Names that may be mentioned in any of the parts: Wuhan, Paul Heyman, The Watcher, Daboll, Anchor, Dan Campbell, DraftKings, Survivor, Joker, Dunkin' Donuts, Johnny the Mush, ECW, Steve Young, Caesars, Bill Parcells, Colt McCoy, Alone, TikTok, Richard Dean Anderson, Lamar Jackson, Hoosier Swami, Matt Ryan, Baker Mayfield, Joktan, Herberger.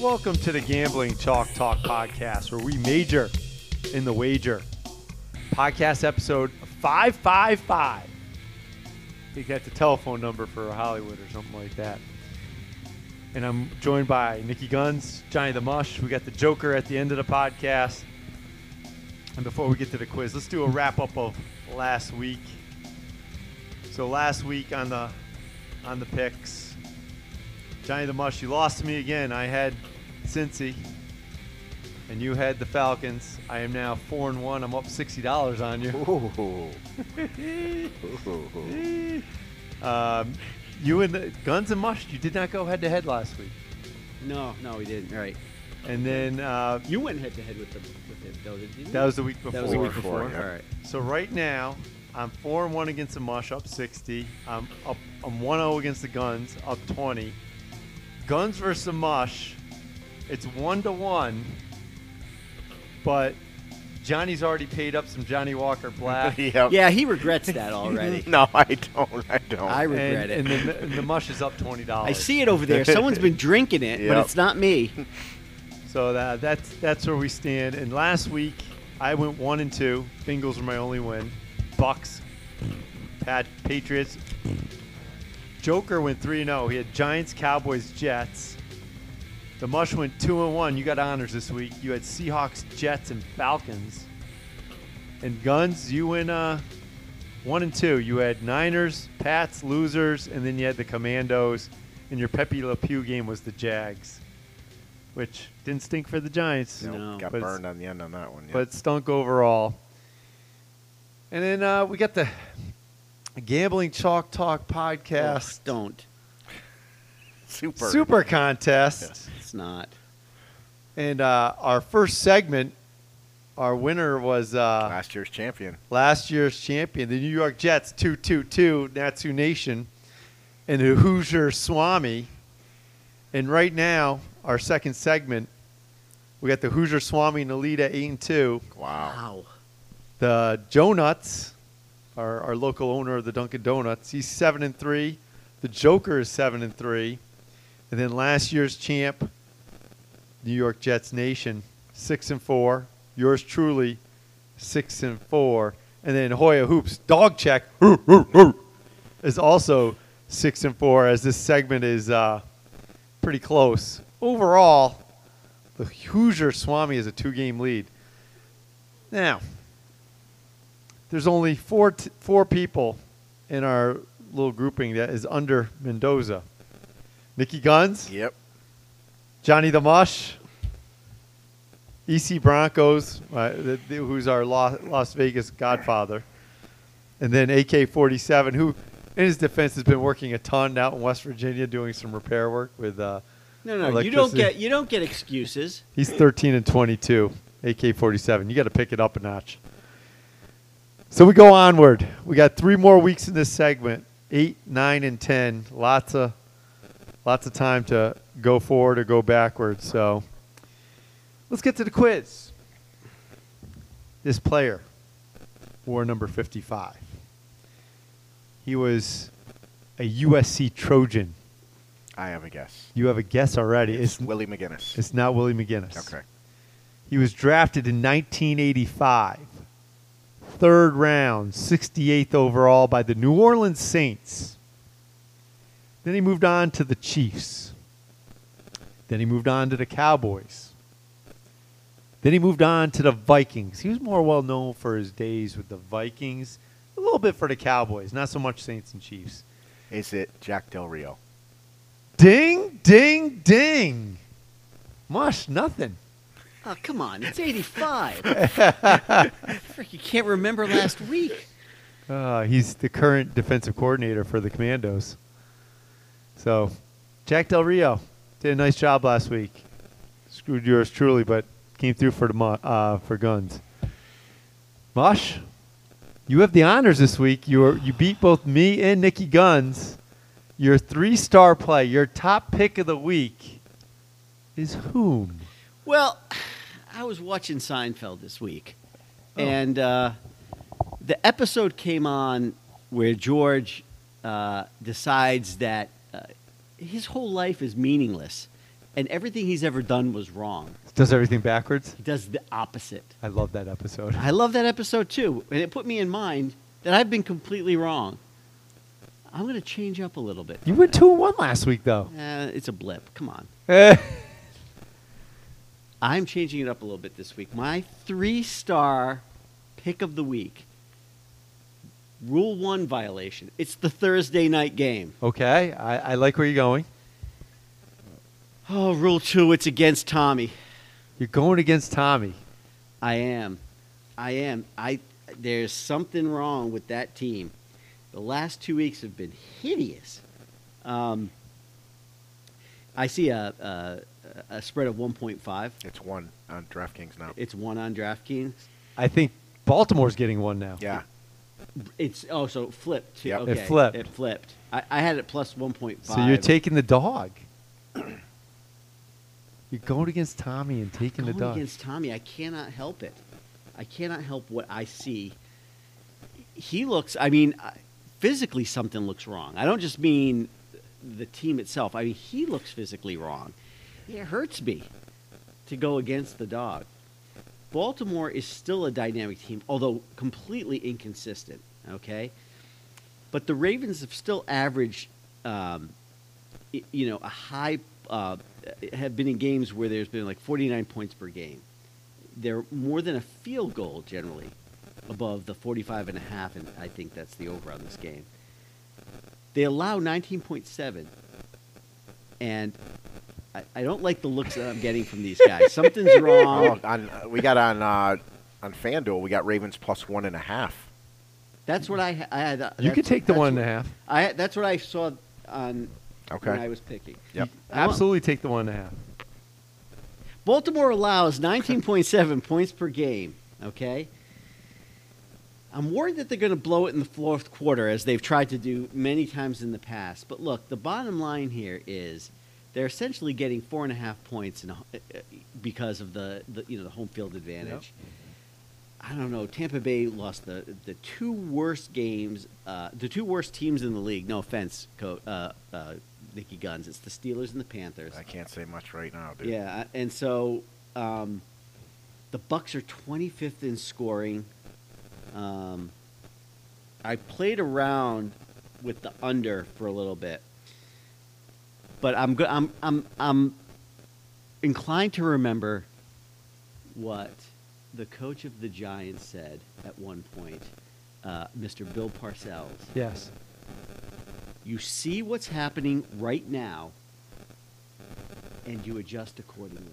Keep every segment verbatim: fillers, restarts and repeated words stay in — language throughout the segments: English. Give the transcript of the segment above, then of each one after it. Welcome to the Gambling Chalk Talk podcast, where we major in the wager. Podcast episode five five five. I think that's a telephone number for Hollywood or something like that. And I'm joined by Nikki Gunz, Johnny the Mush. We got the Joker at the end of the podcast. And before we get to the quiz, let's do a wrap-up of last week. So last week on the on the picks, Johnny the Mush, you lost to me again. I had Cincy, and you had the Falcons. I am now four and one. I'm up sixty dollars on you. Ooh. um, you and the Guns and Mush, you did not go head to head last week. No, no, we didn't. Right. And then uh, you went head to head with the with it though, didn't you? That was the week before. That was the week before. before. Yeah. All right. So right now, I'm four and one against the Mush, up sixty. I'm up. I'm one zero against the Guns, up twenty. Guns versus the Mush, it's one to one. But Johnny's already paid up some Johnny Walker Black. Yep. Yeah, he regrets that already. No, I don't. I don't. I regret and, it. And the, and the Mush is up twenty dollars. I see it over there. Someone's been drinking it, yep. But it's not me. So that, that's that's where we stand. And last week, I went one and two. Bengals were my only win. Bucks, Pat, Patriots. Joker went three and zero. He had Giants, Cowboys, Jets. The Mush went two and one. You got honors this week. You had Seahawks, Jets, and Falcons. And Guns, you went uh, one and two. You had Niners, Pats, losers, and then you had the Commandos. And your Pepe Le Pew game was the Jags, which didn't stink for the Giants. No, no. Got burned on the end on that one. Yeah. But stunk overall. And then uh, we got the Gambling Chalk Talk podcast. Oh, don't. Super. Super contest. Yeah. It's not. And uh, our first segment, our winner was uh, last year's champion. Last year's champion, the New York Jets, two two two, Natsu Nation, and the Hoosier Swami. And right now, our second segment, we got the Hoosier Swami and Alita eight and two. Wow. Wow. The Joe Nuts, our, our local owner of the Dunkin' Donuts, he's seven and three. The Joker is seven and three. And then last year's champ, New York Jets Nation, six and four. Yours truly, six and four. And then Hoya Hoops Dog Check is also six and four, as this segment is uh, pretty close. Overall, the Hoosier Swami is a two-game lead. Now, there's only four t- four people in our little grouping that is under Mendoza. Nikki Gunz. Yep. Johnny the Mush. E C Broncos, uh, the, the, who's our Las, Las Vegas godfather. And then A K forty-seven, who in his defense has been working a ton out in West Virginia doing some repair work with uh No, no, you don't get you don't get excuses. He's thirteen and twenty-two, A K forty-seven. You got to pick it up a notch. So we go onward. We got three more weeks in this segment, eight, nine, and ten. Lots of Lots of time to go forward or go backwards. So let's get to the quiz. This player wore number fifty-five. He was a U S C Trojan. I have a guess. You have a guess already. It's, it's Willie McGinest. It's not Willie McGinest. Okay. He was drafted in nineteen eighty-five, third round, sixty-eighth overall by the New Orleans Saints. Then he moved on to the Chiefs. Then he moved on to the Cowboys. Then he moved on to the Vikings. He was more well known for his days with the Vikings, a little bit for the Cowboys, not so much Saints and Chiefs. Is it Jack Del Rio? Ding, ding, ding. Mush, nothing. Oh, come on. It's eighty-five. Frick, you can't remember last week. Uh, he's the current defensive coordinator for the Commandos. So, Jack Del Rio did a nice job last week. Screwed yours truly, but came through for the mu- uh, for Guns. Mush, you have the honors this week. You are, you beat both me and Nikki Guns. Your three-star play, your top pick of the week, is whom? Well, I was watching Seinfeld this week, oh. and uh, the episode came on where George uh, decides that his whole life is meaningless and everything he's ever done was wrong. Does everything backwards? He does the opposite. I love that episode. I love that episode, too. And it put me in mind that I've been completely wrong. I'm going to change up a little bit. You went two and one last week, though. Uh, it's a blip. Come on. I'm changing it up a little bit this week. My three-star pick of the week. Rule one violation. It's the Thursday night game. Okay. I, I like where you're going. Oh, rule two, it's against Tommy. You're going against Tommy. I am. I am. I. There's something wrong with that team. The last two weeks have been hideous. Um, I see a, a, a spread of one point five. It's one on DraftKings now. It's one on DraftKings. I think Baltimore's getting one now. Yeah. It's oh, so flipped. Yep. Okay. It flipped. It flipped. I, I had it plus one point five. So you're taking the dog. You're going against Tommy and taking the dog. Going against Tommy. I cannot help it. I cannot help what I see. He looks, I mean... I, physically, something looks wrong. I don't just mean the team itself. I mean, he looks physically wrong. It hurts me to go against the dog. Baltimore is still a dynamic team, although completely inconsistent, okay? But the Ravens have still averaged, um, you know, a high uh, – have been in games where there's been like forty-nine points per game. They're more than a field goal generally above the forty-five and a half, and I think that's the over on this game. They allow nineteen point seven, and I, I don't like the looks that I'm getting from these guys. Something's wrong. Oh, on, we got on uh, on FanDuel, we got Ravens plus one and a half. That's what I, I had. Uh, you could take the one and a half. I that's what I saw on okay. when I was picking. Yep, absolutely take the one and a half. Baltimore allows nineteen point seven points per game. Okay. I'm worried that they're going to blow it in the fourth quarter, as they've tried to do many times in the past. But look, the bottom line here is they're essentially getting four and a half points in a, because of the, the you know the home field advantage. Yep. I don't know. Tampa Bay lost the the two worst games, uh, the two worst teams in the league. No offense, Co- uh, uh, Nikki Gunz. It's the Steelers and the Panthers. I can't say much right now, dude. Yeah, and so um, the Bucs are twenty-fifth in scoring. Um, I played around with the under for a little bit, but I'm go- I'm I'm I'm inclined to remember what the coach of the Giants said at one point, uh, Mister Bill Parcells. Yes. You see what's happening right now, and you adjust accordingly.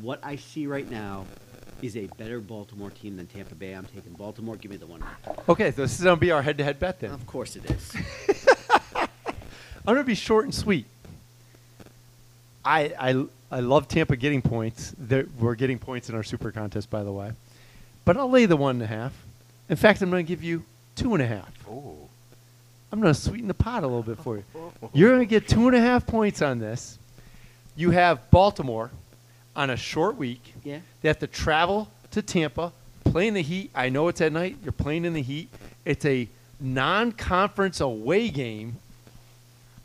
What I see right now is a better Baltimore team than Tampa Bay. I'm taking Baltimore. Give me the one. Okay, so this is going to be our head-to-head bet then. Of course it is. I'm going to be short and sweet. I I I love Tampa getting points. They're, we're getting points in our super contest, by the way. But I'll lay the one and a half. In fact, I'm going to give you two and a half. Oh. I'm going to sweeten the pot a little bit for you. You're going to get two and a half points on this. You have Baltimore on a short week. Yeah. They have to travel to Tampa, play in the heat. I know it's at night. You're playing in the heat. It's a non-conference away game.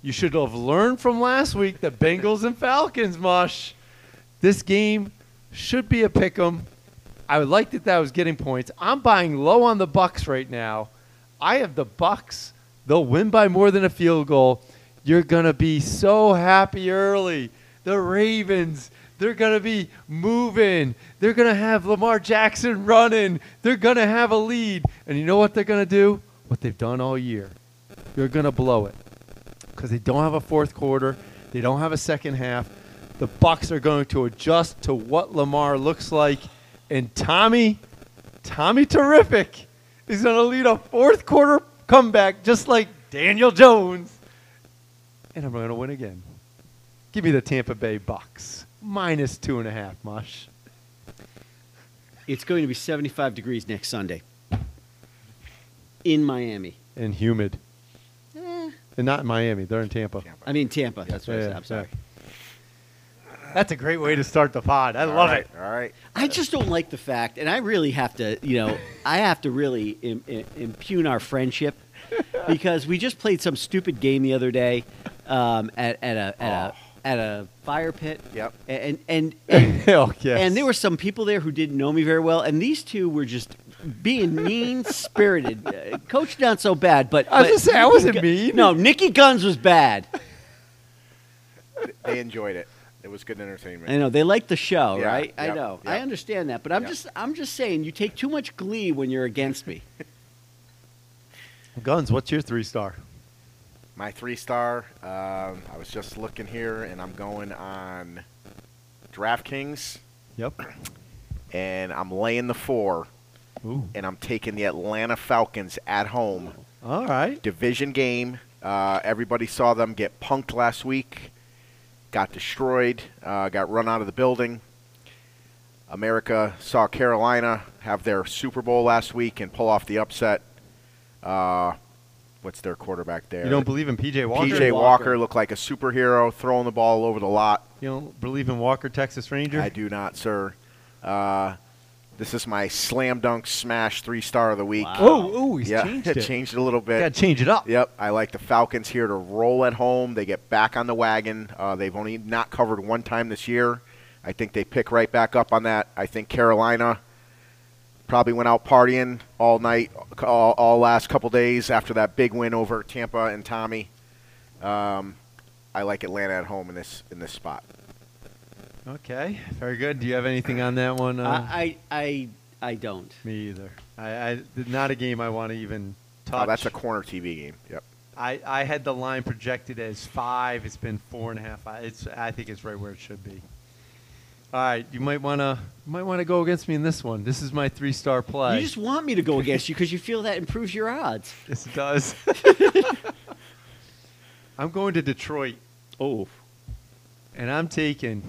You should have learned from last week the Bengals and Falcons, Mush. This game should be a pick 'em. I liked that that was getting points. I'm buying low on the Bucs right now. I have the Bucs. They'll win by more than a field goal. You're going to be so happy early. The Ravens, they're going to be moving. They're going to have Lamar Jackson running. They're going to have a lead. And you know what they're going to do? What they've done all year. They're going to blow it because they don't have a fourth quarter. They don't have a second half. The Bucs are going to adjust to what Lamar looks like. And Tommy, Tommy Terrific is going to lead a fourth quarter comeback just like Daniel Jones. And I'm going to win again. Give me the Tampa Bay Bucs. Minus two and a half, Mush. It's going to be seventy-five degrees next Sunday in Miami. And humid. Eh. And not in Miami. They're in Tampa. Tampa. I mean Tampa. Yeah, that's what yeah, I said. I'm sorry. Yeah. That's a great way to start the pod. I All love right. it. All right. I just don't like the fact, and I really have to, you know, I have to really im- im- impugn our friendship because we just played some stupid game the other day um, at, at a at oh. a at a fire pit. Yep. And and and, oh, yes. and there were some people there who didn't know me very well, and these two were just being mean-spirited. Uh, Coach not so bad, but... I was going to say, I wasn't Gu- mean. No, Nikki Gunz was bad. They enjoyed it. It was good entertainment. I know. They liked the show, yeah, right? Yep, I know. Yep. I understand that, but I'm yep. just I'm just saying you take too much glee when you're against me. Gunz, what's your three-star? My three-star, um, I was just looking here, and I'm going on DraftKings. Yep. And I'm laying the four. Ooh. And I'm taking the Atlanta Falcons at home. All right. Division game. Uh, everybody saw them get punked last week, got destroyed, uh, got run out of the building. America saw Carolina have their Super Bowl last week and pull off the upset. Uh, what's their quarterback there? You don't believe in P J Walker? P J Walker looked like a superhero, throwing the ball all over the lot. You don't believe in Walker, Texas Ranger? I do not, sir. Uh This is my slam dunk smash three-star of the week. Wow. Oh, oh, he's yeah, changed it. Changed it a little bit. Got to change it up. Yep. I like the Falcons here to roll at home. They get back on the wagon. Uh, they've only not covered one time this year. I think they pick right back up on that. I think Carolina probably went out partying all night, all, all last couple days after that big win over Tampa and Tommy. Um, I like Atlanta at home in this in this spot. Okay, very good. Do you have anything on that one? Uh, I, I I don't. Me either. I, I not a game I want to even touch. Oh, that's a corner T V game. Yep. I, I had the line projected as five. It's been four and a half. It's I think it's right where it should be. All right, you might wanna you might wanna go against me in this one. This is my three star play. You just want me to go against you because you feel that improves your odds. Yes, it does. I'm going to Detroit. Oh. And I'm taking.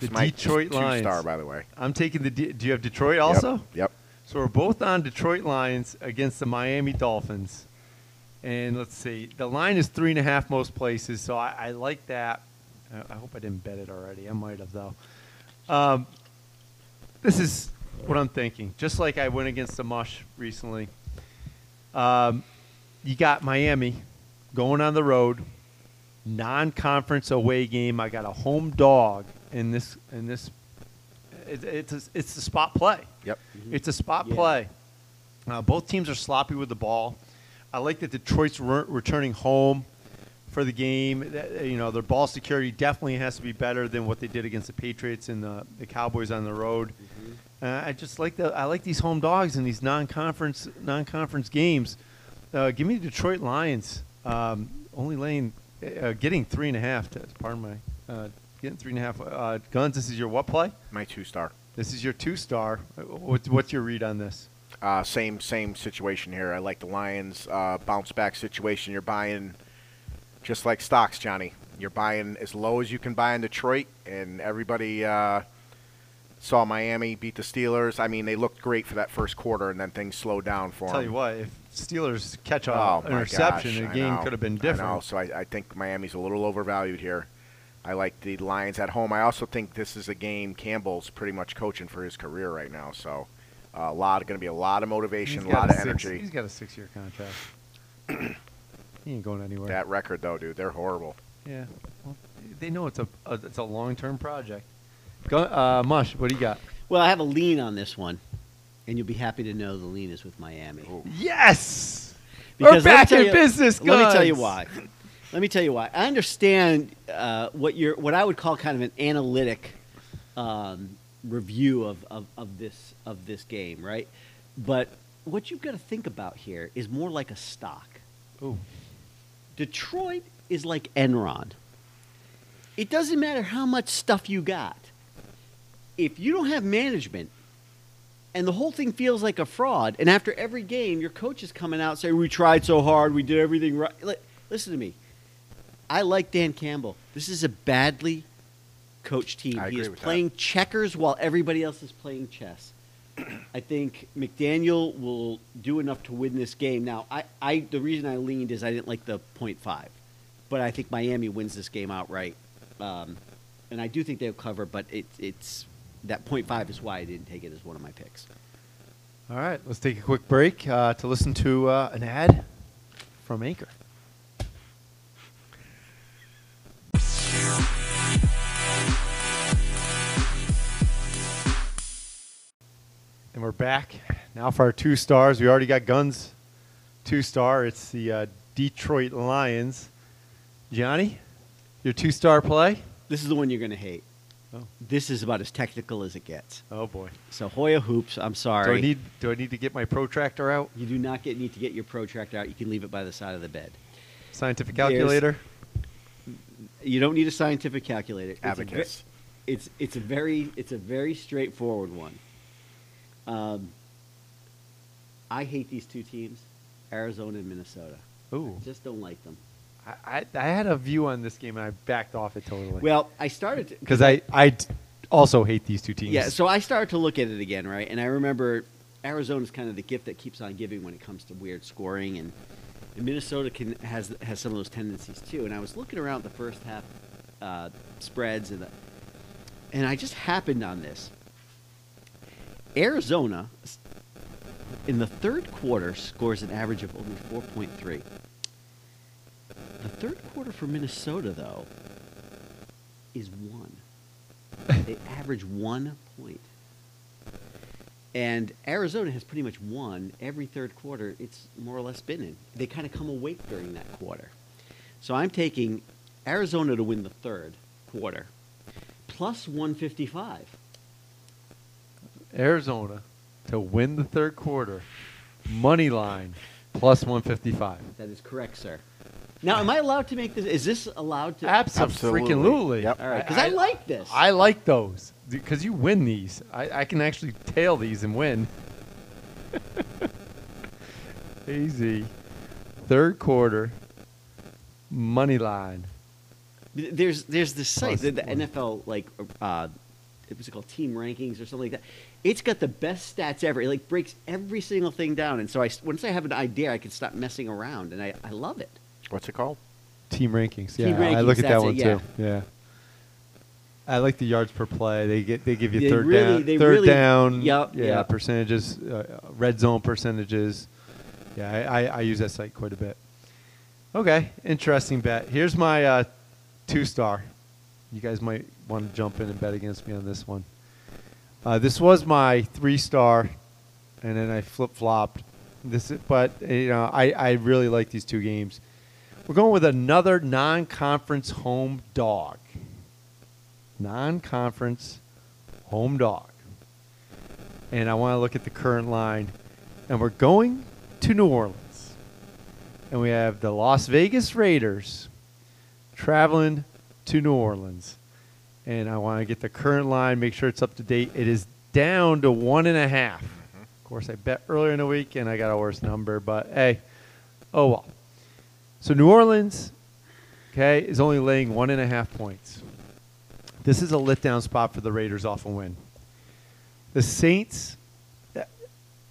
The it's Detroit my Lions. Two-star, by the way. I'm taking the. D- Do you have Detroit also? Yep. yep. So we're both on Detroit Lions against the Miami Dolphins, and let's see. The line is three and a half most places, so I, I like that. I, I hope I didn't bet it already. I might have though. Um, this is what I'm thinking. Just like I went against the Mush recently. Um, you got Miami going on the road, non-conference away game. I got a home dog. In this, in this, it, it's a, it's a spot play. Yep, mm-hmm. it's a spot yeah. play. Uh, both teams are sloppy with the ball. I like that Detroit's re- returning home for the game. That, you know, their ball security definitely has to be better than what they did against the Patriots and the, the Cowboys on the road. Mm-hmm. Uh, I just like the I like these home dogs in these non-conference non-conference games. Uh, give me the Detroit Lions. Um, only laying, uh, getting three and a half. To, pardon my. Uh, Getting three and a half. Uh, Gunz, this is your what play? My two-star. This is your two-star. What, what's your read on this? Uh, same same situation here. I like the Lions uh, bounce-back situation. You're buying just like stocks, Johnny. You're buying as low as you can buy in Detroit, and everybody uh, saw Miami beat the Steelers. I mean, they looked great for that first quarter, and then things slowed down for them. Tell you what, if Steelers catch an oh, interception, gosh, the game could have been different. I know, so I, I think Miami's a little overvalued here. I like the Lions at home. I also think this is a game Campbell's pretty much coaching for his career right now. So uh, a lot going to be a lot of motivation, a lot of energy. He's got a six-year contract. He ain't going anywhere. That record, though, dude, they're horrible. Yeah. Well, they know it's a, a it's a long-term project. Go, uh, Mush, what do you got? Well, I have a lean on this one, and you'll be happy to know the lean is with Miami. Ooh. Yes! Because we're back in you, business, guys. Let me tell you why. Let me tell you why. I understand uh, what you're, what I would call kind of an analytic um, review of, of, of this of this game, right? But what you've got to think about here is more like a stock. Ooh. Detroit is like Enron. It doesn't matter how much stuff you got. If you don't have management and the whole thing feels like a fraud, and after every game your coach is coming out saying, we tried so hard, we did everything right. Listen to me. I like Dan Campbell. This is a badly coached team. I he is playing that. checkers while everybody else is playing chess. I think McDaniel will do enough to win this game. Now, I, I the reason I leaned is I didn't like the point five, but I think Miami wins this game outright. Um, and I do think they'll cover, but it, it's that point five is why I didn't take it as one of my picks. All right, let's take a quick break uh, to listen to uh, an ad from Anchor. Yeah. back. Now for our two stars. We already got Gunz, two star. It's the uh, Detroit Lions. Johnny, your two star play? This is the one you're going to hate. Oh. This is about as technical as it gets. Oh, boy. So Hoya Hoops, I'm sorry. Do I need, do I need to get my protractor out? You do not get, need to get your protractor out. You can leave it by the side of the bed. Scientific calculator? There's, you don't need a scientific calculator. Abacus. It's a, it's, it's, a very, it's a very straightforward one. Um, I hate these two teams, Arizona and Minnesota. Ooh. I just don't like them. I, I had a view on this game, and I backed off it totally. Well, I started to... Because I, I also hate these two teams. Yeah, so I started to look at it again, right? And I remember Arizona's kind of the gift that keeps on giving when it comes to weird scoring, and, and Minnesota can, has has some of those tendencies, too. And I was looking around the first half uh, spreads, and, the, and I just happened on this. Arizona, in the third quarter, scores an average of only four point three. The third quarter for Minnesota, though, is one. They average one point. And Arizona has pretty much won every third quarter it's more or less been in. They kind of come awake during that quarter. So I'm taking Arizona to win the third quarter, plus one fifty-five. Arizona to win the third quarter, money line, plus one fifty-five. That is correct, sir. Now, am I allowed to make this? Is this allowed to? Absolutely. Absolutely. Yep. All right, because I, I like this. I like those because you win these. I, I can actually tail these and win. Easy. Third quarter, money line. There's there's this site, the, the N F L, like, uh, it was called Team Rankings or something like that. It's got the best stats ever. It, like, breaks every single thing down. And so I, once I have an idea, I can stop messing around, and I, I love it. What's it called? Team rankings. Yeah, Team rankings, I look at that one it, yeah. too. Yeah, I like the yards per play. They get they give you they third really, down, they third really, down, yep, yeah, yep. percentages, uh, red zone percentages. Yeah, I, I, I use that site quite a bit. Okay, interesting bet. Here's my uh, two star. You guys might want to jump in and bet against me on this one. Uh, this was my three star, and then I flip flopped. This, is, but you know, I I really like these two games. We're going with another non-conference home dog. Non-conference home dog. And I want to look at the current line. And we're going to New Orleans. And we have the Las Vegas Raiders traveling to New Orleans. And I want to get the current line, make sure it's up to date. It is down to one and a half. Mm-hmm. Of course, I bet earlier in the week, and I got a worse number. But, hey, oh well. So New Orleans, okay, is only laying one and a half points. This is a letdown spot for the Raiders off a win. The Saints,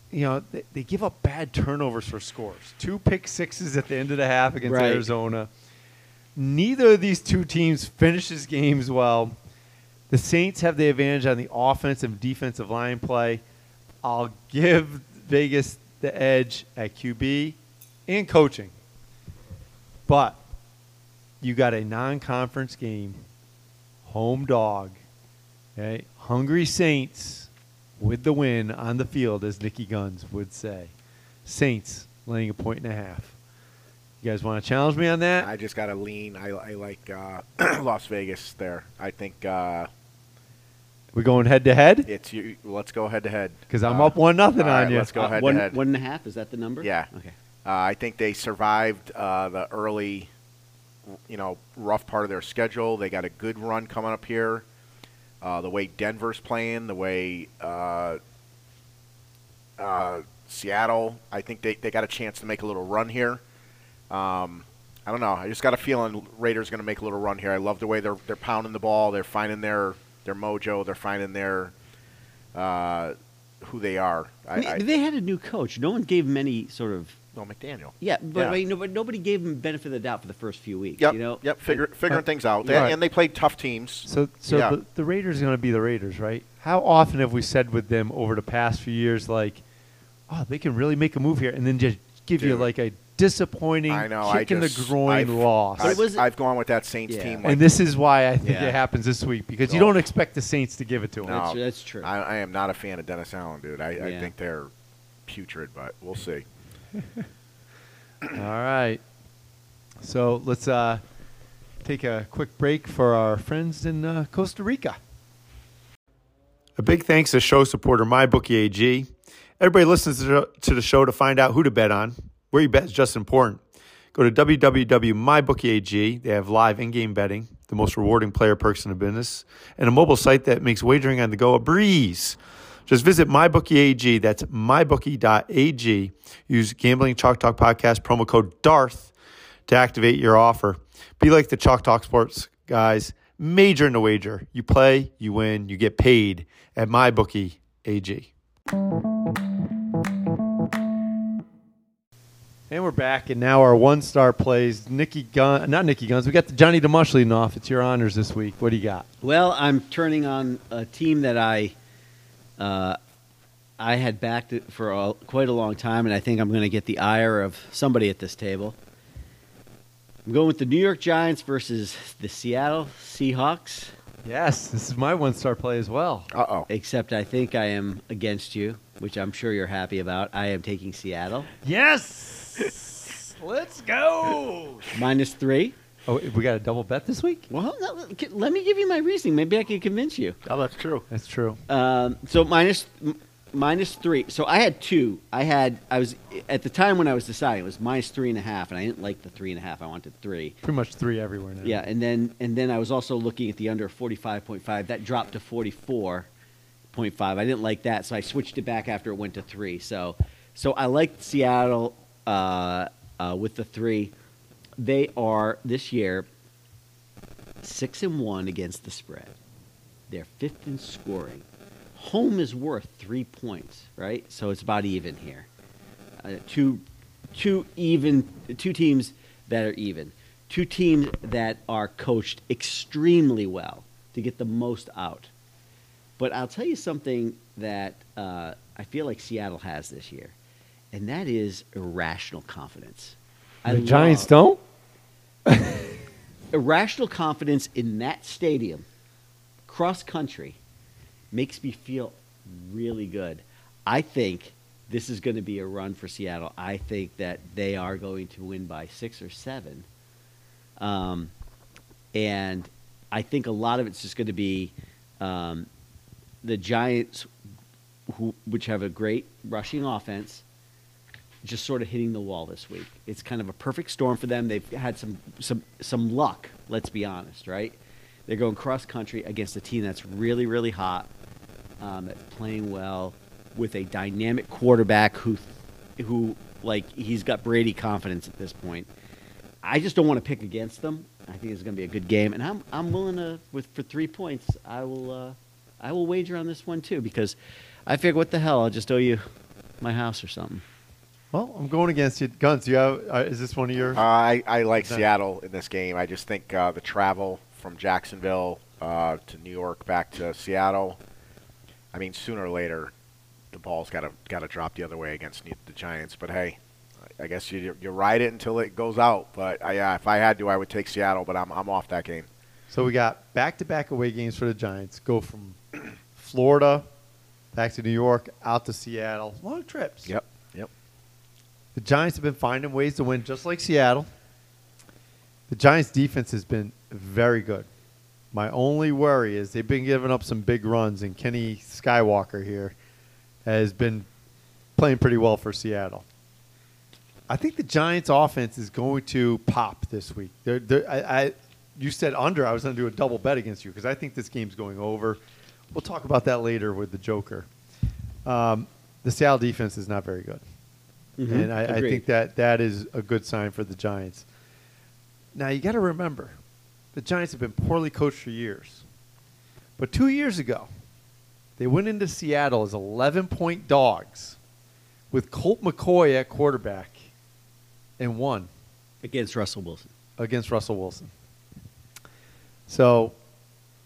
you know, they, they give up bad turnovers for scores. Two pick sixes at the end of the half against right. Arizona. Neither of these two teams finishes games well. The Saints have the advantage on the offensive and defensive line play. I'll give Vegas the edge at Q B and coaching. But you got a non-conference game, home dog, okay? Hungry Saints with the win on the field, as Nikki Gunz would say. Saints laying a point and a half. You guys want to challenge me on that? I just got to lean. I, I like uh, Las Vegas there. I think uh, we're going head to head. It's you. Let's go head to head because I'm uh, up one nothing on right, you. Let's go uh, head one, to head. One and a half. Is that the number? Yeah. Okay. Uh, I think they survived uh, the early, you know, rough part of their schedule. They got a good run coming up here. Uh, the way Denver's playing, the way uh, uh, Seattle, I think they, they got a chance to make a little run here. Um, I don't know. I just got a feeling Raiders going to make a little run here. I love the way they're they're pounding the ball. They're finding their, their mojo. They're finding their uh, who they are. I, I, they had a new coach. No one gave them any sort of – Well, McDaniel. Yeah, but, yeah. I mean, no, but nobody gave him benefit of the doubt for the first few weeks. Yep, you know? Yep, Figure, figuring uh, things out. They, right. And they played tough teams. So so yeah. the, the Raiders are going to be the Raiders, right? How often have we said with them over the past few years, like, oh, they can really make a move here, and then just give Dude. you like a disappointing I know, kick I in just, the groin I've, loss. I've, I've, I've gone with that Saints yeah. team. Like, and this is why I think yeah. it happens this week, because oh. you don't expect the Saints to give it to them. No, that's, that's true. I, I am not a fan of Dennis Allen, dude. I, yeah. I think they're putrid, but we'll see. All right. So let's uh, take a quick break for our friends in uh, Costa Rica. A big thanks to show supporter MyBookieAG. Everybody listens to the show to find out who to bet on. Where you bet is just important. Go to w w w dot my bookie a g. They have live in-game betting, the most rewarding player perks in the business, and a mobile site that makes wagering on the go a breeze. Just visit MyBookieAG. That's my bookie dot a g. Use Gambling Chalk Talk Podcast promo code DARTH to activate your offer. Be like the Chalk Talk Sports guys. Major in the wager. You play, you win, you get paid at MyBookieAG. And we're back, and now our one-star plays, Nikki Gunz, not Nikki Gunz, we got the Johnny the Mush leading off. It's your honors this week. What do you got? Well, I'm turning on a team that I uh, I had backed for a, quite a long time, and I think I'm going to get the ire of somebody at this table. I'm going with the New York Giants versus the Seattle Seahawks. Yes, this is my one-star play as well. Uh-oh. Except I think I am against you, which I'm sure you're happy about. I am taking Seattle. Yes! Let's go. Minus three. Oh, we got a double bet this week? Well, no, let me give you my reasoning. Maybe I can convince you. Oh, that's true. That's true. Um, so minus, m- minus three. So I had two. I had, I was, at the time when I was deciding, it was minus three and a half, and I didn't like the three and a half. I wanted three. Pretty much three everywhere now. Yeah, and then, and then I was also looking at the under forty-five point five. That dropped to forty-four point five. I didn't like that, so I switched it back after it went to three. So, so I liked Seattle. Uh, uh, with the three, they are this year six and one against the spread. They're fifth in scoring. Home is worth three points, right? So it's about even here. Uh, two, two even, two teams that are even, two teams that are coached extremely well to get the most out. But I'll tell you something that uh, I feel like Seattle has this year. And that is irrational confidence. I the Giants don't? Irrational confidence in that stadium, cross-country, makes me feel really good. I think this is going to be a run for Seattle. I think that they are going to win by six or seven. Um, and I think a lot of it's just going to be um, the Giants, who, which have a great rushing offense, just sort of hitting the wall this week. It's kind of a perfect storm for them. They've had some some some luck, let's be honest, right? They're going cross-country against a team that's really, really hot, um, playing well with a dynamic quarterback who, who like, he's got Brady confidence at this point. I just don't want to pick against them. I think it's going to be a good game. And I'm I'm willing to, with for three points, I will uh, I will wager on this one too, because I figure, what the hell, I'll just owe you my house or something. Well, I'm going against you. Guns, you have, uh, is this one of your? Uh, I, I like Seattle in this game. I just think uh, the travel from Jacksonville uh, to New York back to Seattle, I mean, sooner or later, the ball's got to got to drop the other way against the Giants. But, hey, I guess you you ride it until it goes out. But, I, uh, if I had to, I would take Seattle, but I'm I'm off that game. So we got back-to-back away games for the Giants. Go from Florida back to New York, out to Seattle. Long trips. Yep. The Giants have been finding ways to win, just like Seattle. The Giants' defense has been very good. My only worry is they've been giving up some big runs, and Kenny Skywalker here has been playing pretty well for Seattle. I think the Giants' offense is going to pop this week. They're, they're, I, I, you said under. I was going to do a double bet against you because I think this game's going over. We'll talk about that later with the Joker. Um, the Seattle defense is not very good. Mm-hmm. And I, I think that that is a good sign for the Giants. Now, you got to remember, the Giants have been poorly coached for years. But two years ago, they went into Seattle as eleven-point dogs with Colt McCoy at quarterback and won. Against Russell Wilson. Against Russell Wilson. So,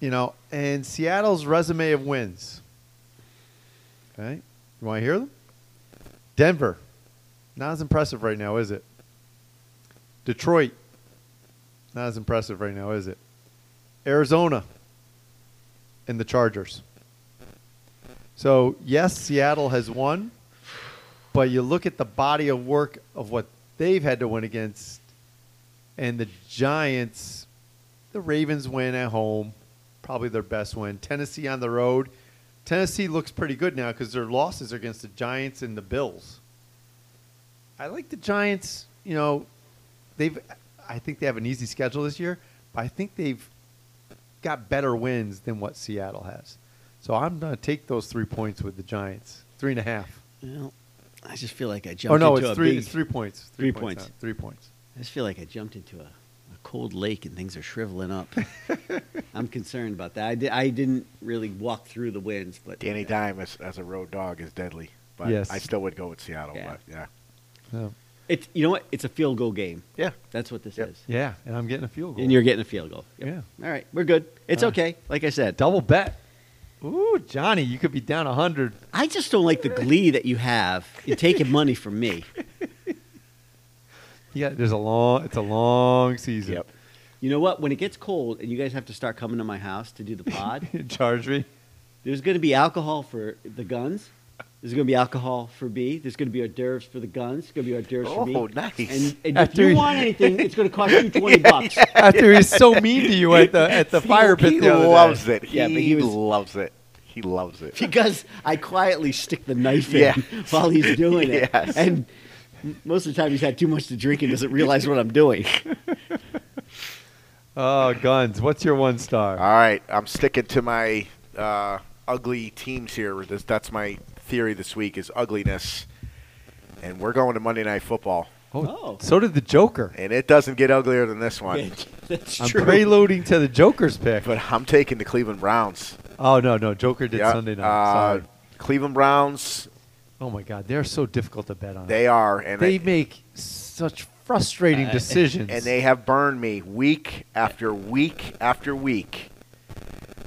you know, and Seattle's resume of wins. Okay. You want to hear them? Denver. Not as impressive right now, is it? Detroit, not as impressive right now, is it? Arizona and the Chargers. So, yes, Seattle has won, but you look at the body of work of what they've had to win against, and the Giants, the Ravens win at home, probably their best win. Tennessee on the road. Tennessee looks pretty good now because their losses are against the Giants and the Bills. I like the Giants. You know, they've. I think they have an easy schedule this year, but I think they've got better wins than what Seattle has. So I'm going to take those three points with the Giants. Three and a half. Well, I just feel like I jumped into a big... Oh, no, it's three, big, it's three points. Three, three points. points. Three points. I just feel like I jumped into a, a cold lake and things are shriveling up. I'm concerned about that. I, di- I didn't really walk through the wins, but... Danny uh, Dime as, as a road dog is deadly. But yes. I still would go with Seattle, yeah. but yeah. yeah. It's, you know what? It's a field goal game. Yeah. That's what this yep. is. Yeah, and I'm getting a field goal. And you're getting a field goal. Yep. Yeah. All right, we're good. It's uh, okay, like I said. Double bet. Ooh, Johnny, you could be down one hundred. I just don't like the glee that you have in taking money from me. Yeah, there's a long, it's a long season. Yep. You know what? When it gets cold and you guys have to start coming to my house to do the pod. Charge me. There's going to be alcohol for the Guns. There's going to be alcohol for B. There's going to be hors d'oeuvres for the Guns. There's going to be hors d'oeuvres oh, for B. Oh, nice. And, and if you want anything, it's going to cost you twenty yeah, bucks. Yeah, After yeah. he's so mean to you at the at the See, fire pit. He the other loves day. it. He, yeah, but he was, loves it. He loves it. Because I quietly stick the knife in yeah. while he's doing yes. it. And most of the time he's had too much to drink and doesn't realize what I'm doing. Oh, Guns, what's your one star? All right. I'm sticking to my uh, ugly teams here. That's my... theory this week is ugliness, and we're going to Monday Night Football. Oh, so did the Joker, and it doesn't get uglier than this one. That's true. I'm preloading to the Joker's pick, but I'm taking the Cleveland Browns. Oh no, no, Joker did yeah. Sunday night. Uh, Sorry. Cleveland Browns. Oh my God, they're so difficult to bet on. They are, and they I, make such frustrating uh, decisions, and they have burned me week after week after week.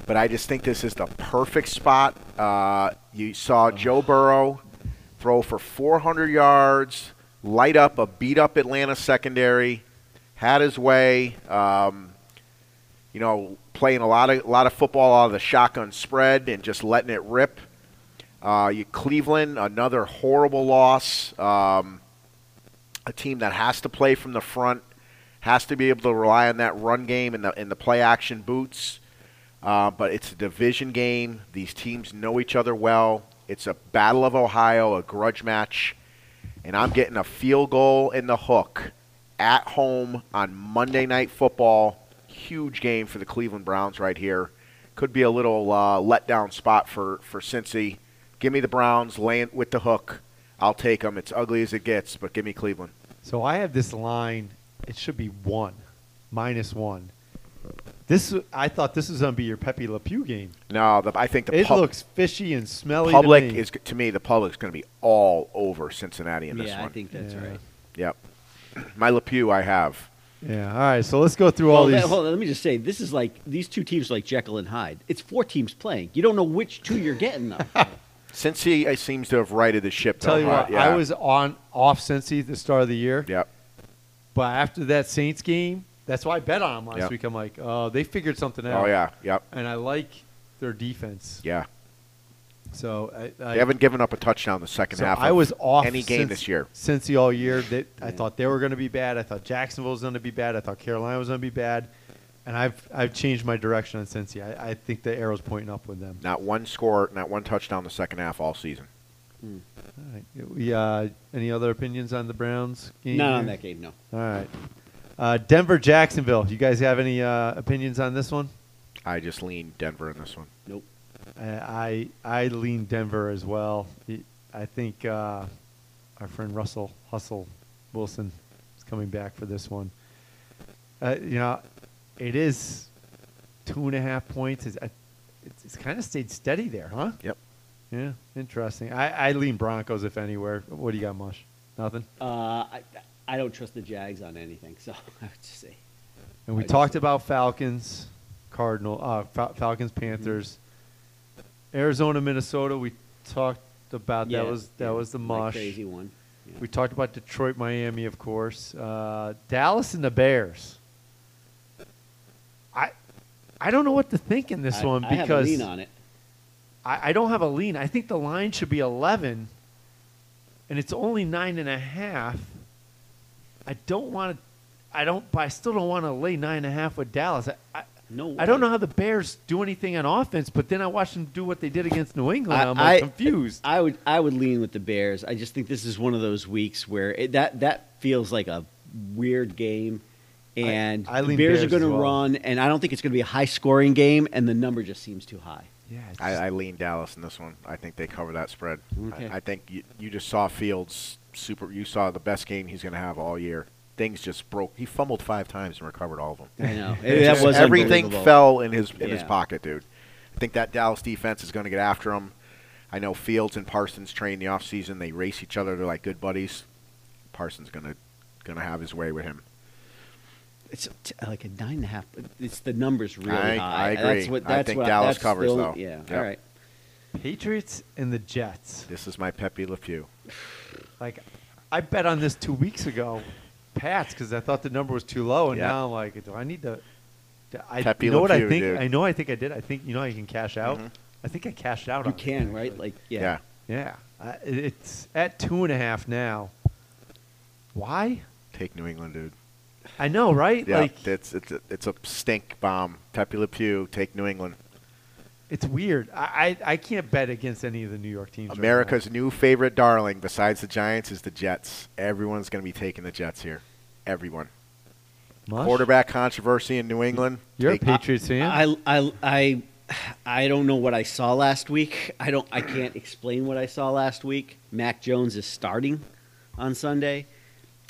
But I just think this is the perfect spot. Uh, you saw Joe Burrow throw for four hundred yards, light up a beat-up Atlanta secondary, had his way, um, you know, playing a lot of, a lot of football out of the shotgun spread and just letting it rip. Uh, you Cleveland, another horrible loss, um, a team that has to play from the front, has to be able to rely on that run game and the, and the play-action boots. Uh, but it's a division game. These teams know each other well. It's a battle of Ohio, a grudge match. And I'm getting a field goal in the hook at home on Monday Night Football. Huge game for the Cleveland Browns right here. Could be a little uh, letdown spot for, for Cincy. Give me the Browns, laying with the hook. I'll take them. It's ugly as it gets, but give me Cleveland. So I have this line. It should be one, minus one. This I thought this was going to be your Pepe Le Pew game. No, the, I think the it pub- looks fishy and smelly. Public to me. is to me the public's going to be all over Cincinnati in this yeah, one. Yeah, I think that's yeah. right. Yep, my Le Pew I have. Yeah. All right. So let's go through well, all these. That, hold on. Let me just say this is like these two teams are like Jekyll and Hyde. It's four teams playing. You don't know which two you're getting though. Cincy I seems to have righted the ship. Tell though, you huh? what, yeah. I was on off Cincy at the start of the year. Yep. But after that Saints game. That's why I bet on them last yep. week. I'm like, oh, they figured something out. Oh, yeah, yep. And I like their defense. Yeah. So I, I, they haven't given up a touchdown the second so half I of was off any game since, this year. Since all year, that I thought they were going to be bad. I thought Jacksonville was going to be bad. I thought Carolina was going to be bad. And I've I've changed my direction on Cincy. I, I think the arrow's pointing up with them. Not one score, not one touchdown the second half all season. Mm. All right. We, uh, any other opinions on the Browns game? Not here? On that game, no. All right. Uh, Denver, Jacksonville. You guys have any uh, opinions on this one? I just lean Denver in this one. Nope. I I, I lean Denver as well. I think uh, our friend Russell Hustle Wilson is coming back for this one. Uh, you know, it is two and a half points. It's, it's, it's kind of stayed steady there, huh? Yep. Yeah, interesting. I, I lean Broncos if anywhere. What do you got, Mush? Nothing? Uh, I. I I don't trust the Jags on anything, so I would just say. And we talked say. about Falcons, Cardinal, uh, Fal- Falcons, Panthers, mm-hmm. Arizona, Minnesota. We talked about yeah, that was that yeah, was the mush. Crazy one. Yeah. We talked about Detroit, Miami, of course. Uh, Dallas and the Bears. I I don't know what to think in this I, one because I have a lean on it. I, I don't have a lean. I think the line should be eleven, and it's only nine and a half. I don't want to. I don't. I still don't want to lay nine and a half with Dallas. I, I, no way. I don't know how the Bears do anything on offense, but then I watched them do what they did against New England. I, I'm like I, confused. I would. I would lean with the Bears. I just think this is one of those weeks where it, that that feels like a weird game, and I, I the Bears, Bears are going to well. run, and I don't think it's going to be a high scoring game, and the number just seems too high. Yeah, I, I lean Dallas in this one. I think they cover that spread. Okay. I, I think you, you just saw Fields super. You saw the best game he's going to have all year. Things just broke. He fumbled five times and recovered all of them. I know. That was everything fell in his in yeah. his pocket, dude. I think that Dallas defense is going to get after him. I know Fields and Parsons train the offseason. They race each other. They're like good buddies. Parsons going to going to have his way with him. It's like a nine and a half. It's the numbers really I, high. I agree. That's what, that's I think what, Dallas that's covers, still, though. Yeah. Yep. All right. Patriots and the Jets. This is my Pepe Le Pew. Like, I bet on this two weeks ago. Pats because I thought the number was too low, and yep. now I'm like, do I need to? Do I Pepe know Le what Pew, I think. Dude. I know I think I did. I think you know I can cash out. Mm-hmm. I think I cashed out. You on can it, right? Like yeah, yeah. yeah. Uh, it's at two and a half now. Why? Take New England, dude. I know, right? Yeah, like, it's it's a, it's a stink bomb. Pepe Le Pew, take New England. It's weird. I, I I can't bet against any of the New York teams. America's right new favorite darling, besides the Giants, is the Jets. Everyone's going to be taking the Jets here. Everyone. Mush? Quarterback controversy in New England. You're take a Patriots fan. I, I I I don't know what I saw last week. I don't. I can't explain what I saw last week. Mac Jones is starting on Sunday.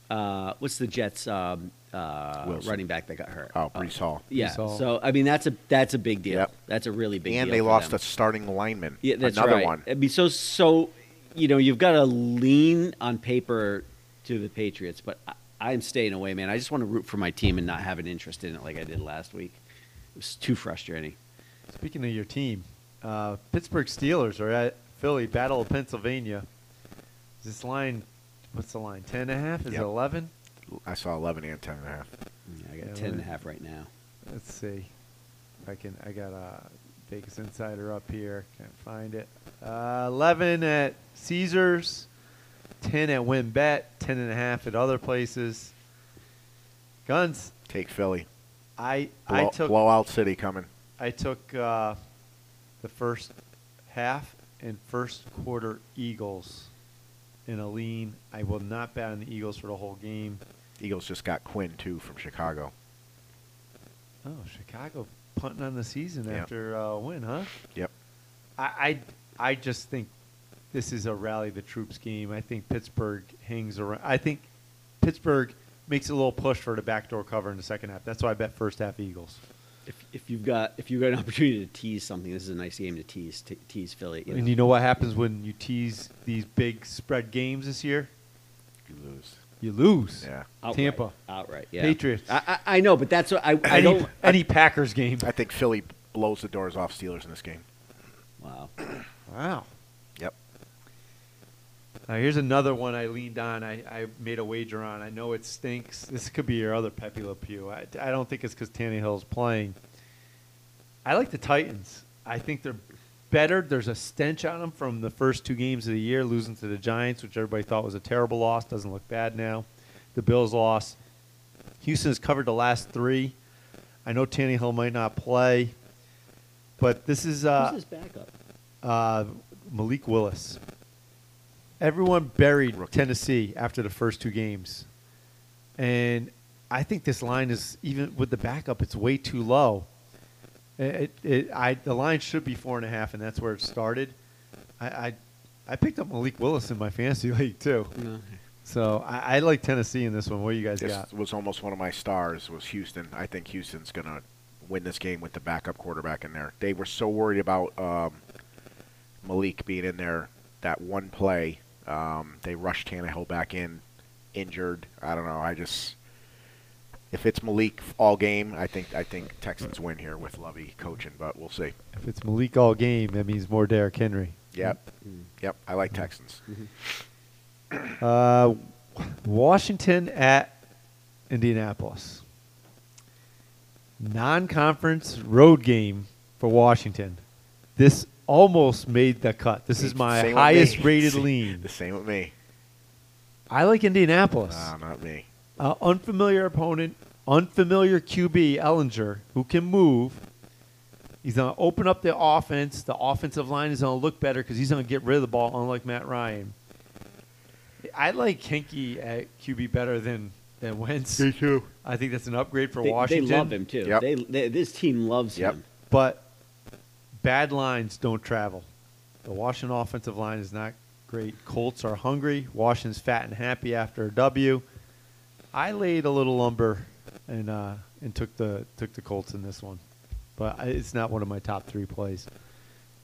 Uh, what's the Jets? Um, Uh, running back that got hurt. Oh, Brees Hall. Yeah. Brees Hall. So I mean, that's a that's a big deal. Yep. That's a really big and deal. And they lost them. a starting lineman. Yeah, that's Another right. one. I mean, so so, you know, you've got to lean on paper to the Patriots, but I, I'm staying away, man. I just want to root for my team and not have an interest in it like I did last week. It was too frustrating. Speaking of your team, uh, Pittsburgh Steelers are at Philly, Battle of Pennsylvania. Is this line? What's the line? Ten and a half? Is yep. it eleven? I saw eleven and ten and a half. Yeah, I got yeah, ten and a half right now. Let's see. If I can. I got a Vegas Insider up here. Can't find it. Uh, eleven at Caesars, ten at WinBet, ten and a half at other places. Guns. Take Philly. I Blow, I took blowout city coming. I took uh, the first half and first quarter Eagles in a lean. I will not bet on the Eagles for the whole game. Eagles just got Quinn, too, from Chicago. Oh, Chicago punting on the season yep. after a uh, win, huh? Yep. I, I I just think this is a rally the troops game. I think Pittsburgh hangs around. I think Pittsburgh makes a little push for the backdoor cover in the second half. That's why I bet first half Eagles. If if you've got if you've got an opportunity to tease something, this is a nice game to tease t- tease Philly. You know? And you know what happens when you tease these big spread games this year? You lose. You lose. Yeah. Outright. Tampa. Outright. Yeah. Patriots. I, I, I know, but that's what I, I any, don't any Packers game. I think Philly blows the doors off Steelers in this game. Wow. Wow. Yep. Now here's another one I leaned on. I, I made a wager on. I know it stinks. This could be your other Pepe Le Pew. I, I don't think it's because Tannehill's playing. I like the Titans. I think they're better. There's a stench on them from the first two games of the year, losing to the Giants, which everybody thought was a terrible loss. Doesn't look bad now. The Bills lost. Houston's covered the last three. I know Tannehill might not play, but this is uh, who's his backup? Uh, Malik Willis. Everyone buried Rookie. Tennessee after the first two games. And I think this line is, even with the backup, it's way too low. It, it, I, the line should be four and a half, and that's where it started. I I, I picked up Malik Willis in my fantasy league, too. Yeah. So I, I like Tennessee in this one. What do you guys this got? This was almost one of my stars was Houston. I think Houston's going to win this game with the backup quarterback in there. They were so worried about um, Malik being in there that one play. Um, they rushed Tannehill back in, injured. I don't know. I just if it's Malik all game, I think I think Texans win here with Lovey coaching, but we'll see. If it's Malik all game, that means more Derrick Henry. Yep, mm-hmm. yep. I like Texans. Mm-hmm. Uh, Washington at Indianapolis. Non-conference road game for Washington. This almost made the cut. This is my highest rated lean. The same with me. I like Indianapolis. No, not me. Uh, unfamiliar opponent, unfamiliar Q B, Ellinger, who can move. He's going to open up the offense. The offensive line is going to look better because he's going to get rid of the ball, unlike Matt Ryan. I like Hinkie at Q B better than, than Wentz. Me too. I think that's an upgrade for they, Washington. They love him, too. Yep. They, they, this team loves yep. him. But bad lines don't travel. The Washington offensive line is not great. Colts are hungry. Washington's fat and happy after a W. I laid a little lumber and uh, and took the took the Colts in this one. But I, it's not one of my top three plays.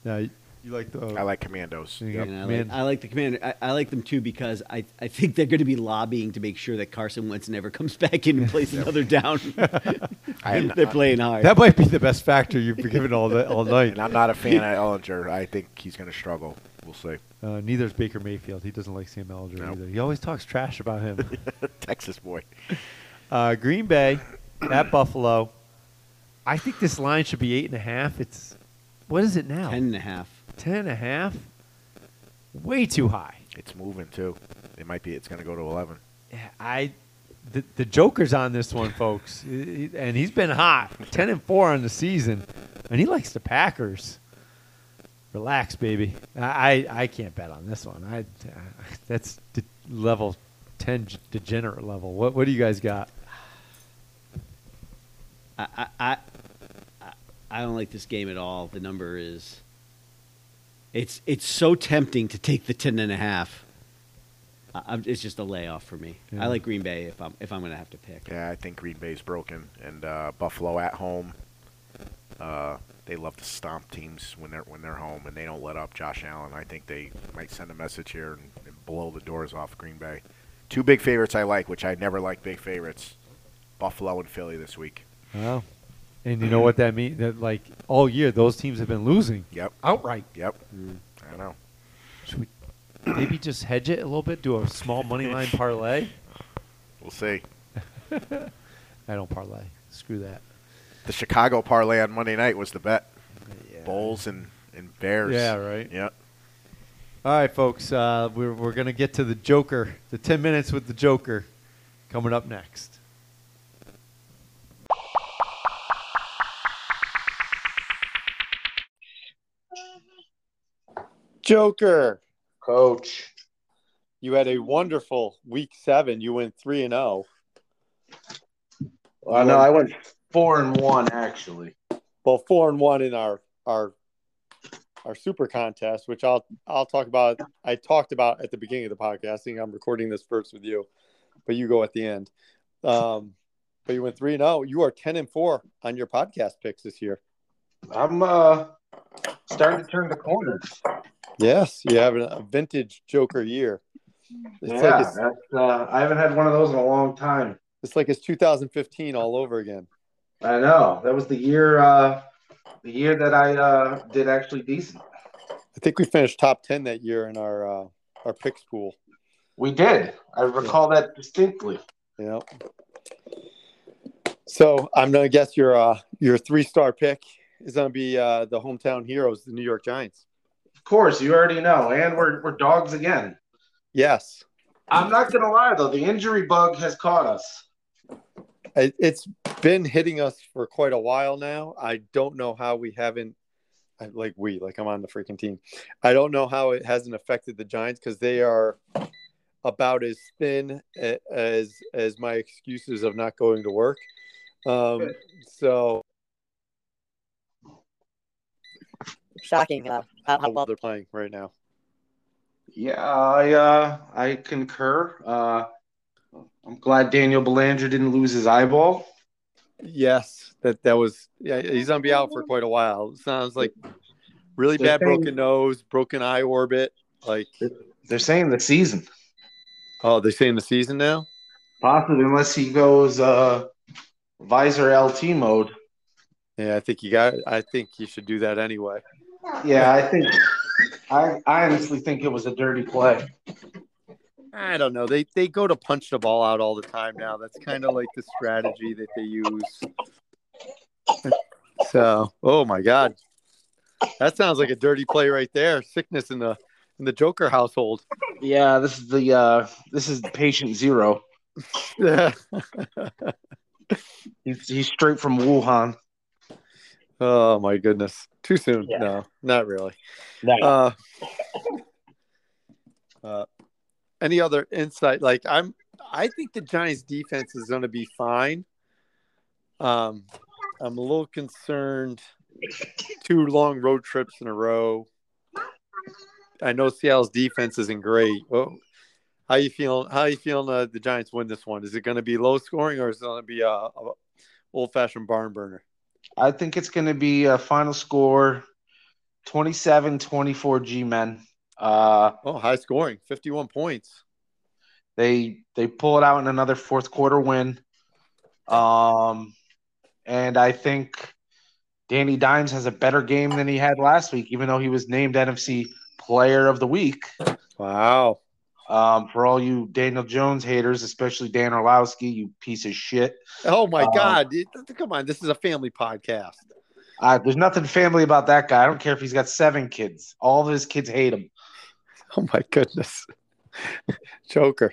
Now, you, you like the uh, I like Commandos. Yep. I, like, I like the Commander. I, I like them, too, because I, I think they're going to be lobbying to make sure that Carson Wentz never comes back in and plays another down. They're playing hard. That might be the best factor you've been given all, the, all night. And I'm not a fan of Ellinger. I think he's going to struggle. We'll see. Uh, neither is Baker Mayfield. He doesn't like Sam Ellinger nope. either. He always talks trash about him. Texas boy. Uh, Green Bay at Buffalo. I think this line should be eight and a half. It's what is it now? Ten and a half. Ten and a half. Way too high. It's moving too. It might be. It's going to go to eleven. Yeah, I. The, the Joker's on this one, folks, and he's been hot. Ten and four on the season, and he likes the Packers. Relax, baby. I, I, I can't bet on this one. I, I that's de- level ten degenerate level. What what do you guys got? I, I I don't like this game at all. The number is it's it's so tempting to take the ten and a half. I'm, it's just a layoff for me. Yeah. I like Green Bay if I'm if I'm going to have to pick. Yeah, I think Green Bay's broken, and uh, Buffalo at home. Uh, they love to stomp teams when they're when they're home, and they don't let up. Josh Allen. I think they might send a message here and, and blow the doors off Green Bay. Two big favorites I like, which I never like big favorites. Buffalo and Philly this week. Wow. And you know what that means? That like all year, those teams have been losing. Yep. Outright. Yep. Mm. I know. Should we maybe just hedge it a little bit? Do a small money line parlay? We'll see. I don't parlay. Screw that. The Chicago parlay on Monday night was the bet. Yeah. Bulls and, and Bears. Yeah, right. Yep. All right, folks. Uh, we're we're going to get to the Joker, the ten minutes with the Joker coming up next. Joker, coach, you had a wonderful week seven. You went three and zero. Well, no, I went four and one actually. Well, four and one in our our our super contest, which I'll I'll talk about. I talked about at the beginning of the podcast. I think I'm recording this first with you, but you go at the end. Um, but you went three and zero. You are ten and four on your podcast picks this year. I'm uh, starting to turn the corner. Yes, you have a vintage Joker year. It's yeah, like it's, that's, uh, I haven't had one of those in a long time. It's like it's two thousand fifteen all over again. I know. That was the year uh, the year that I uh, did actually decent. I think we finished top ten that year in our uh, our picks pool. We did. I recall that distinctly. Yeah. So I'm going to guess your, uh, your three-star pick is going to be uh, the hometown heroes, the New York Giants. Of course, you already know, and we're we're dogs again. Yes. I'm not going to lie, though. The injury bug has caught us. It's been hitting us for quite a while now. I don't know how we haven't – like we, like I'm on the freaking team. I don't know how it hasn't affected the Giants because they are about as thin as as my excuses of not going to work. Um, so – Shocking uh, how well they're playing right now. Yeah, I uh, I concur. Uh, I'm glad Daniel Belanger didn't lose his eyeball. Yes, that that was. Yeah, he's gonna be out for quite a while. Sounds like really they're bad saying, broken nose, broken eye orbit. Like they're saying the season. Oh, they're saying the season now. Possibly, unless he goes uh, visor L T mode. Yeah, I think you got. I think you should do that anyway. Yeah, I think I, I honestly think it was a dirty play. I don't know. They they go to punch the ball out all the time now. That's kind of like the strategy that they use. So, oh my God, that sounds like a dirty play right there. Sickness in the in the Joker household. Yeah, this is the uh, this is patient zero. he's, he's straight from Wuhan. Oh my goodness! Too soon? Yeah. No, not really. Not uh, uh, any other insight? Like I'm, I think the Giants' defense is going to be fine. Um, I'm a little concerned. Two long road trips in a row. I know Seattle's defense isn't great. Oh, how you feeling? How you feeling? Uh, the Giants win this one. Is it going to be low scoring or is it going to be a, a old fashioned barn burner? I think it's going to be a final score, twenty-seven twenty-four G-Men. Uh, oh, high scoring, fifty-one points. They they pull it out in another fourth quarter win. Um, and I think Danny Dimes has a better game than he had last week, even though he was named N F C Player of the Week. Wow. Um, for all you Daniel Jones haters, especially Dan Orlowski, you piece of shit. Oh, my um, God. Come on. This is a family podcast. Uh, there's nothing family about that guy. I don't care if he's got seven kids. All of his kids hate him. Oh, my goodness. Joker.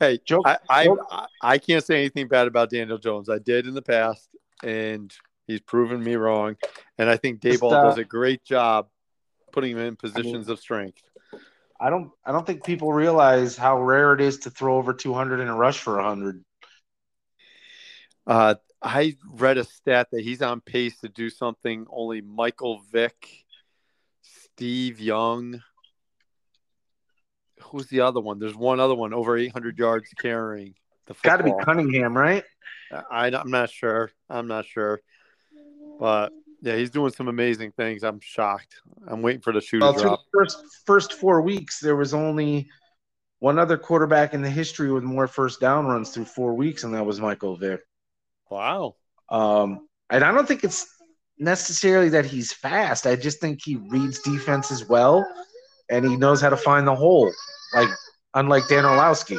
Hey, Joker. I, I, I, I can't say anything bad about Daniel Jones. I did in the past, and he's proven me wrong. And I think Daboll uh, does a great job putting him in positions I mean, of strength. I don't I don't think people realize how rare it is to throw over two hundred in a rush for one hundred. Uh, I read a stat that he's on pace to do something only Michael Vick, Steve Young. Who's the other one? There's one other one, over eight hundred yards carrying the football. Got to be Cunningham, right? I, I'm not sure. I'm not sure. But yeah, he's doing some amazing things. I'm shocked. I'm waiting for the shoe well, to drop. The first, first four weeks, there was only one other quarterback in the history with more first down runs through four weeks, and that was Michael Vick. Wow. Um, and I don't think it's necessarily that he's fast. I just think he reads defenses well, and he knows how to find the hole, like unlike Dan Orlowski.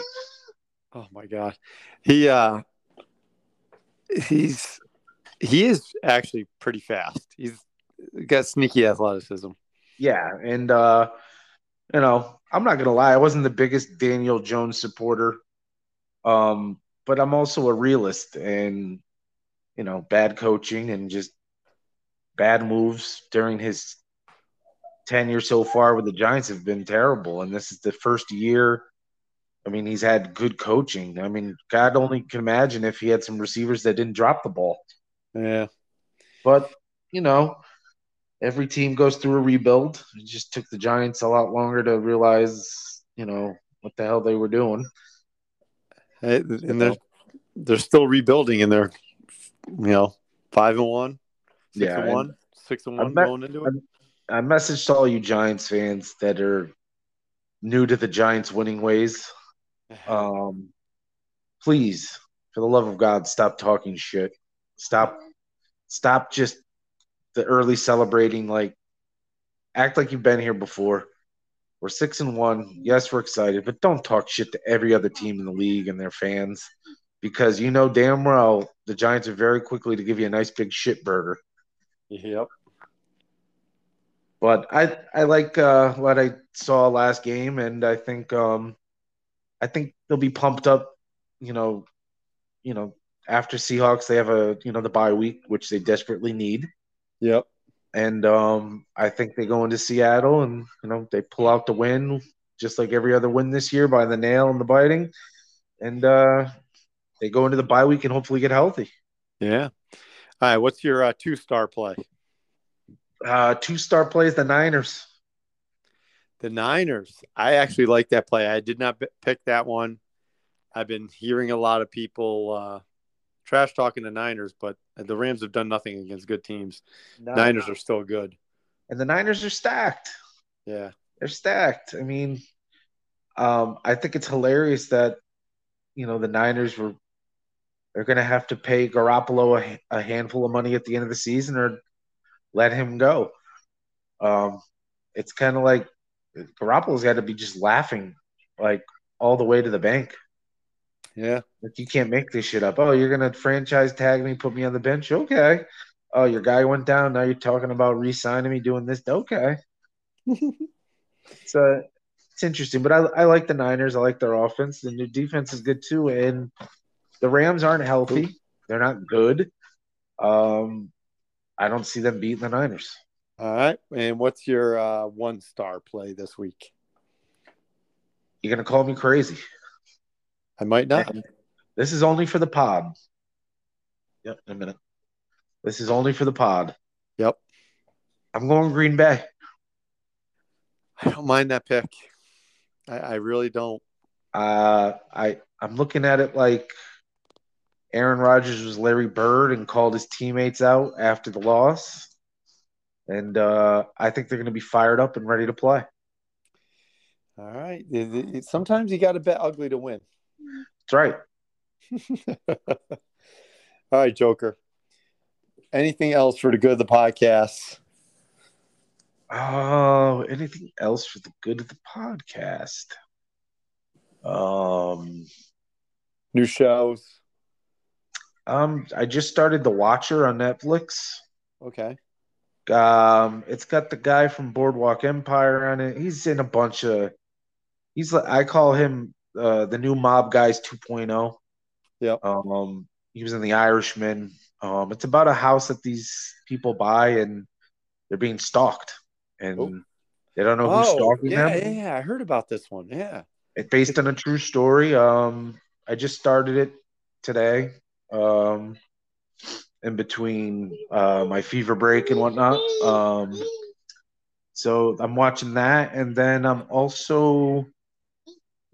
Oh, my God. He uh, he's – He is actually pretty fast. He's got sneaky athleticism. Yeah, and, uh, you know, I'm not going to lie. I wasn't the biggest Daniel Jones supporter, um, but I'm also a realist. And, you know, bad coaching and just bad moves during his tenure so far with the Giants have been terrible. And this is the first year. I mean, he's had good coaching. I mean, God only can imagine if he had some receivers that didn't drop the ball. Yeah, but you know, every team goes through a rebuild. It just took the Giants a lot longer to realize, you know, what the hell they were doing. And they're they're still rebuilding, and they're you know five and one, six yeah, and one, six and one me- going into it. I messaged all you Giants fans that are new to the Giants winning ways. Um, please, for the love of God, stop talking shit. Stop, stop! Just the early celebrating. Like, act like you've been here before. We're six and one. Yes, we're excited, but don't talk shit to every other team in the league and their fans, because you know damn well the Giants are very quickly to give you a nice big shit burger. Yep. But I I like uh, what I saw last game, and I think um, I think they'll be pumped up. You know, you know. After Seahawks, they have a you know the bye week, which they desperately need. Yep. And um, I think they go into Seattle and you know they pull out the win, just like every other win this year, by the nail and the biting. And uh, they go into the bye week and hopefully get healthy. Yeah. All right. What's your uh, two-star play? Uh, two-star play is the Niners. The Niners. I actually like that play. I did not b- pick that one. I've been hearing a lot of people. Uh, Trash talking the Niners, but the Rams have done nothing against good teams. No, Niners no. are still good. And the Niners are stacked. Yeah. They're stacked. I mean, um, I think it's hilarious that, you know, the Niners were they're going to have to pay Garoppolo a, a handful of money at the end of the season or let him go. Um, it's kind of like Garoppolo's got to be just laughing, like, all the way to the bank. Yeah. Like, you can't make this shit up. Oh, you're going to franchise tag me, put me on the bench? Okay. Oh, your guy went down. Now you're talking about re-signing me, doing this? Okay. It's, uh, it's interesting. But I, I like the Niners. I like their offense. The new defense is good, too. And the Rams aren't healthy. They're not good. Um, I don't see them beating the Niners. All right. And what's your uh, one-star play this week? You're going to call me crazy. I might not. This is only for the pod. Yep, in a minute. This is only for the pod. Yep. I'm going Green Bay. I don't mind that pick. I, I really don't. Uh, I, I'm looking at it like Aaron Rodgers was Larry Bird and called his teammates out after the loss. And uh, I think they're going to be fired up and ready to play. All right. Sometimes you got to bet ugly to win. That's right. All right, Joker. Anything else for the good of the podcast? Oh, anything else for the good of the podcast? Um, new shows. Um, I just started The Watcher on Netflix. Okay. Um, it's got the guy from Boardwalk Empire on it. He's in a bunch of. He's I call him. Uh, the new Mob Guys two point oh. Yeah. Um, he was in The Irishman. Um, it's about a house that these people buy and they're being stalked, and oh. they don't know who's oh, stalking yeah, them. Yeah, yeah, I heard about this one. Yeah. It's based on a true story. Um, I just started it today. Um, in between uh my fever break and whatnot. Um, so I'm watching that, and then I'm also.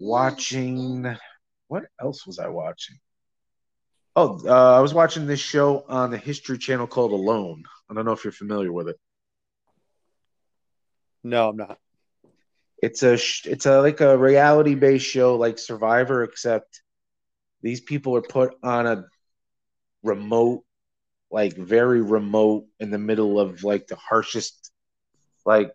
Watching, what else was I watching? Oh, uh, I was watching this show on the History Channel called Alone. I don't know if you're familiar with it. No, I'm not. It's a it's a like a reality based show like Survivor, except these people are put on a remote, like very remote, in the middle of like the harshest like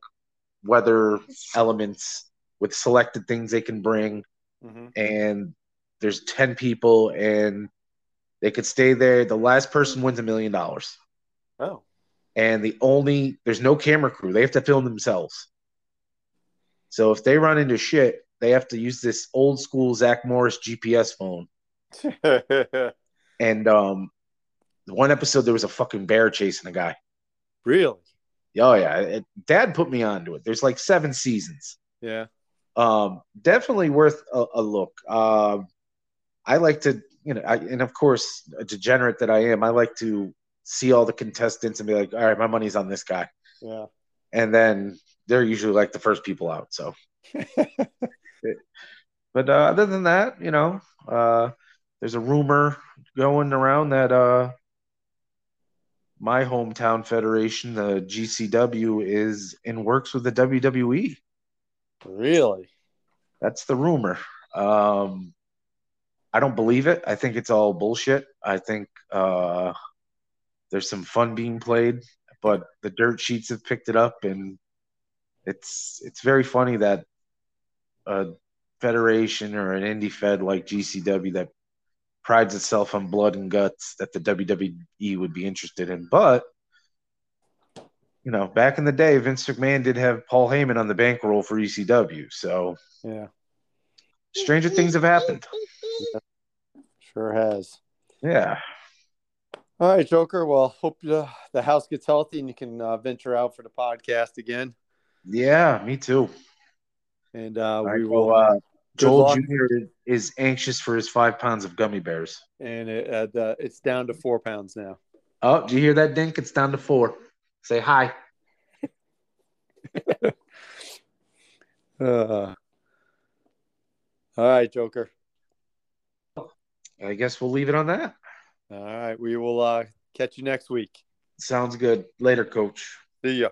weather elements. With selected things they can bring, mm-hmm. and there's ten people, and they could stay there. The last person wins a million dollars. Oh, and the only there's no camera crew. They have to film themselves. So if they run into shit, they have to use this old school Zach Morris G P S phone. And um, one episode there was a fucking bear chasing a guy. Really? Oh yeah. It, Dad put me onto it. There's like seven seasons. Yeah. Um, definitely worth a, a look. Um, I like to, you know, I, and of course, a degenerate that I am, I like to see all the contestants and be like, all right, my money's on this guy. Yeah. And then they're usually like the first people out. So, but uh, other than that, you know, uh, there's a rumor going around that uh, my hometown federation, the G C W, is in works with the W W E. Really? That's the rumor. Um, I don't believe it. I think it's all bullshit. I think uh, there's some fun being played, but the dirt sheets have picked it up, and it's it's very funny that a federation or an indie fed like G C W that prides itself on blood and guts that the W W E would be interested in. But you know, back in the day, Vince McMahon did have Paul Heyman on the bankroll for E C W. So, yeah, stranger things have happened. Yeah. Sure has. Yeah. All right, Joker. Well, hope uh, the house gets healthy and you can uh, venture out for the podcast again. Yeah, me too. And uh, right, we will. Well, uh, Joel Junior is anxious for his five pounds of gummy bears, and it, uh, it's down to four pounds now. Oh, do you hear that, Dink? It's down to four. Say hi. uh, all right, Joker. I guess we'll leave it on that. All right. We will uh, catch you next week. Sounds good. Later, Coach. See ya.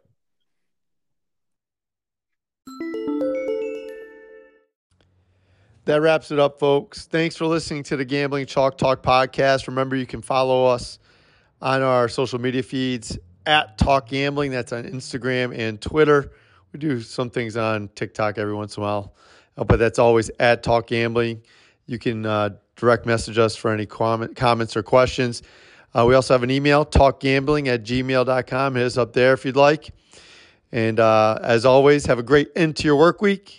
That wraps it up, folks. Thanks for listening to the Gambling Chalk Talk podcast. Remember, you can follow us on our social media feeds. At Talk Gambling, that's on Instagram and Twitter. We do some things on TikTok every once in a while, uh, but that's always at Talk Gambling. You can uh, direct message us for any com- comments or questions. Uh, we also have an email, talkgambling at gmail dot com. Hit us up there if you'd like. And uh, as always, have a great end to your work week,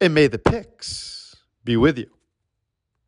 and may the picks be with you.